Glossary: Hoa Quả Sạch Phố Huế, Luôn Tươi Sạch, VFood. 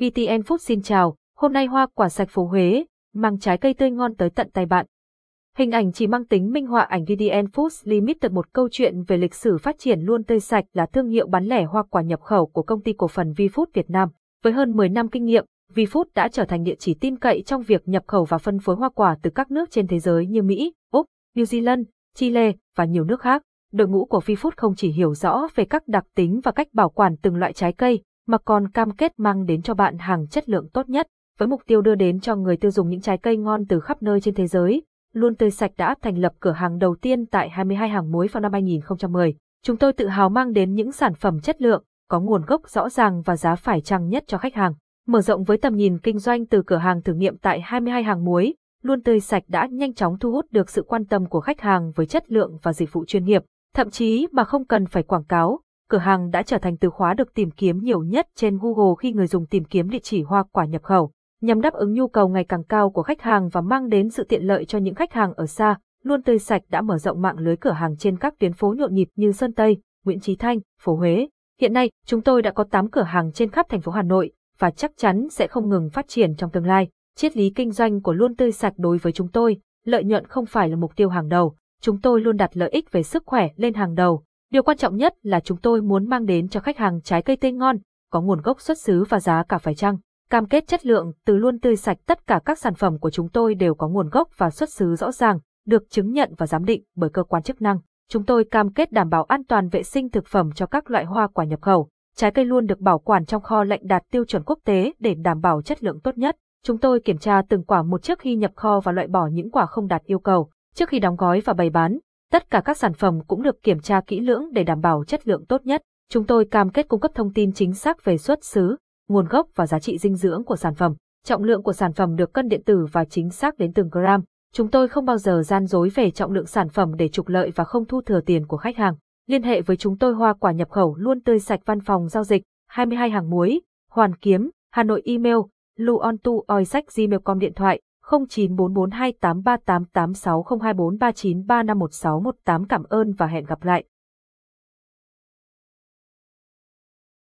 GTN Foods xin chào, hôm nay Hoa Quả Sạch Phố Huế mang trái cây tươi ngon tới tận tay bạn. Hình ảnh chỉ mang tính minh họa, ảnh GTN Foods Ltd, một câu chuyện về lịch sử phát triển. Luôn Tươi Sạch là thương hiệu bán lẻ hoa quả nhập khẩu của công ty cổ phần VFood Việt Nam. Với hơn 10 năm kinh nghiệm, VFood đã trở thành địa chỉ tin cậy trong việc nhập khẩu và phân phối hoa quả từ các nước trên thế giới như Mỹ, Úc, New Zealand, Chile và nhiều nước khác. Đội ngũ của VFood không chỉ hiểu rõ về các đặc tính và cách bảo quản từng loại trái cây, mà còn cam kết mang đến cho bạn hàng chất lượng tốt nhất. Với mục tiêu đưa đến cho người tiêu dùng những trái cây ngon từ khắp nơi trên thế giới, Luôn Tươi Sạch đã thành lập cửa hàng đầu tiên tại 22 hàng muối vào năm 2010. Chúng tôi tự hào mang đến những sản phẩm chất lượng, có nguồn gốc rõ ràng và giá phải chăng nhất cho khách hàng. Mở rộng với tầm nhìn kinh doanh từ cửa hàng thử nghiệm tại 22 hàng muối, Luôn Tươi Sạch đã nhanh chóng thu hút được sự quan tâm của khách hàng với chất lượng và dịch vụ chuyên nghiệp. Thậm chí mà không cần phải quảng cáo, cửa hàng đã trở thành từ khóa được tìm kiếm nhiều nhất trên Google khi người dùng tìm kiếm địa chỉ hoa quả nhập khẩu. Nhằm đáp ứng nhu cầu ngày càng cao của khách hàng và mang đến sự tiện lợi cho những khách hàng ở xa, Luôn Tươi Sạch đã mở rộng mạng lưới cửa hàng trên các tuyến phố nhộn nhịp như Sơn Tây, Nguyễn Chí Thanh, phố Huế. Hiện nay, chúng tôi đã có 8 cửa hàng trên khắp thành phố Hà Nội và chắc chắn sẽ không ngừng phát triển trong tương lai. Triết lý kinh doanh của Luôn Tươi Sạch đối với chúng tôi, lợi nhuận không phải là mục tiêu hàng đầu. Chúng tôi luôn đặt lợi ích về sức khỏe lên hàng đầu. Điều quan trọng nhất là chúng tôi muốn mang đến cho khách hàng trái cây tươi ngon, có nguồn gốc xuất xứ và giá cả phải chăng. Cam kết chất lượng từ Luôn Tươi Sạch, tất cả các sản phẩm của chúng tôi đều có nguồn gốc và xuất xứ rõ ràng, được chứng nhận và giám định bởi cơ quan chức năng. Chúng tôi cam kết đảm bảo an toàn vệ sinh thực phẩm cho các loại hoa quả nhập khẩu. Trái cây luôn được bảo quản trong kho lạnh đạt tiêu chuẩn quốc tế để đảm bảo chất lượng tốt nhất. Chúng tôi kiểm tra từng quả một trước khi nhập kho và loại bỏ những quả không đạt yêu cầu. Trước khi đóng gói và bày bán, tất cả các sản phẩm cũng được kiểm tra kỹ lưỡng để đảm bảo chất lượng tốt nhất. Chúng tôi cam kết cung cấp thông tin chính xác về xuất xứ, nguồn gốc và giá trị dinh dưỡng của sản phẩm. Trọng lượng của sản phẩm được cân điện tử và chính xác đến từng gram. Chúng tôi không bao giờ gian dối về trọng lượng sản phẩm để trục lợi và không thu thừa tiền của khách hàng. Liên hệ với chúng tôi hoa quả nhập khẩu Luôn Tươi Sạch, văn phòng giao dịch 22 hàng muối, Hoàn Kiếm, Hà Nội, email luontuoisach@gmail.com, điện thoại 0944283886, 024393516118. Cảm ơn và hẹn gặp lại.